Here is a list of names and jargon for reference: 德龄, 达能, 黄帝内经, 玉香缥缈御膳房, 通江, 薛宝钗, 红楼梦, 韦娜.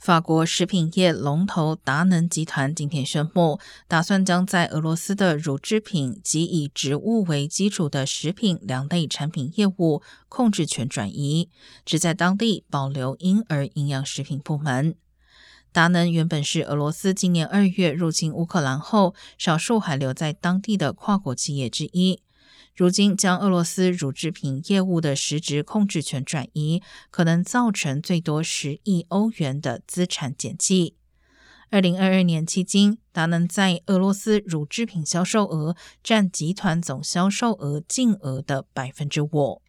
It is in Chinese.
法国食品业龙头达能集团今天宣布，打算将在俄罗斯的乳制品及以植物为基础的食品两类产品业务控制权转移，只在当地保留婴儿营养食品部门。达能原本是俄罗斯今年2月入侵乌克兰后，少数还留在当地的跨国企业之一。如今将俄罗斯乳制品业务的实质控制权转移，可能造成最多10亿欧元的资产减记。2022年迄今，达能在俄罗斯乳制品销售额占集团总销售额净额的5%。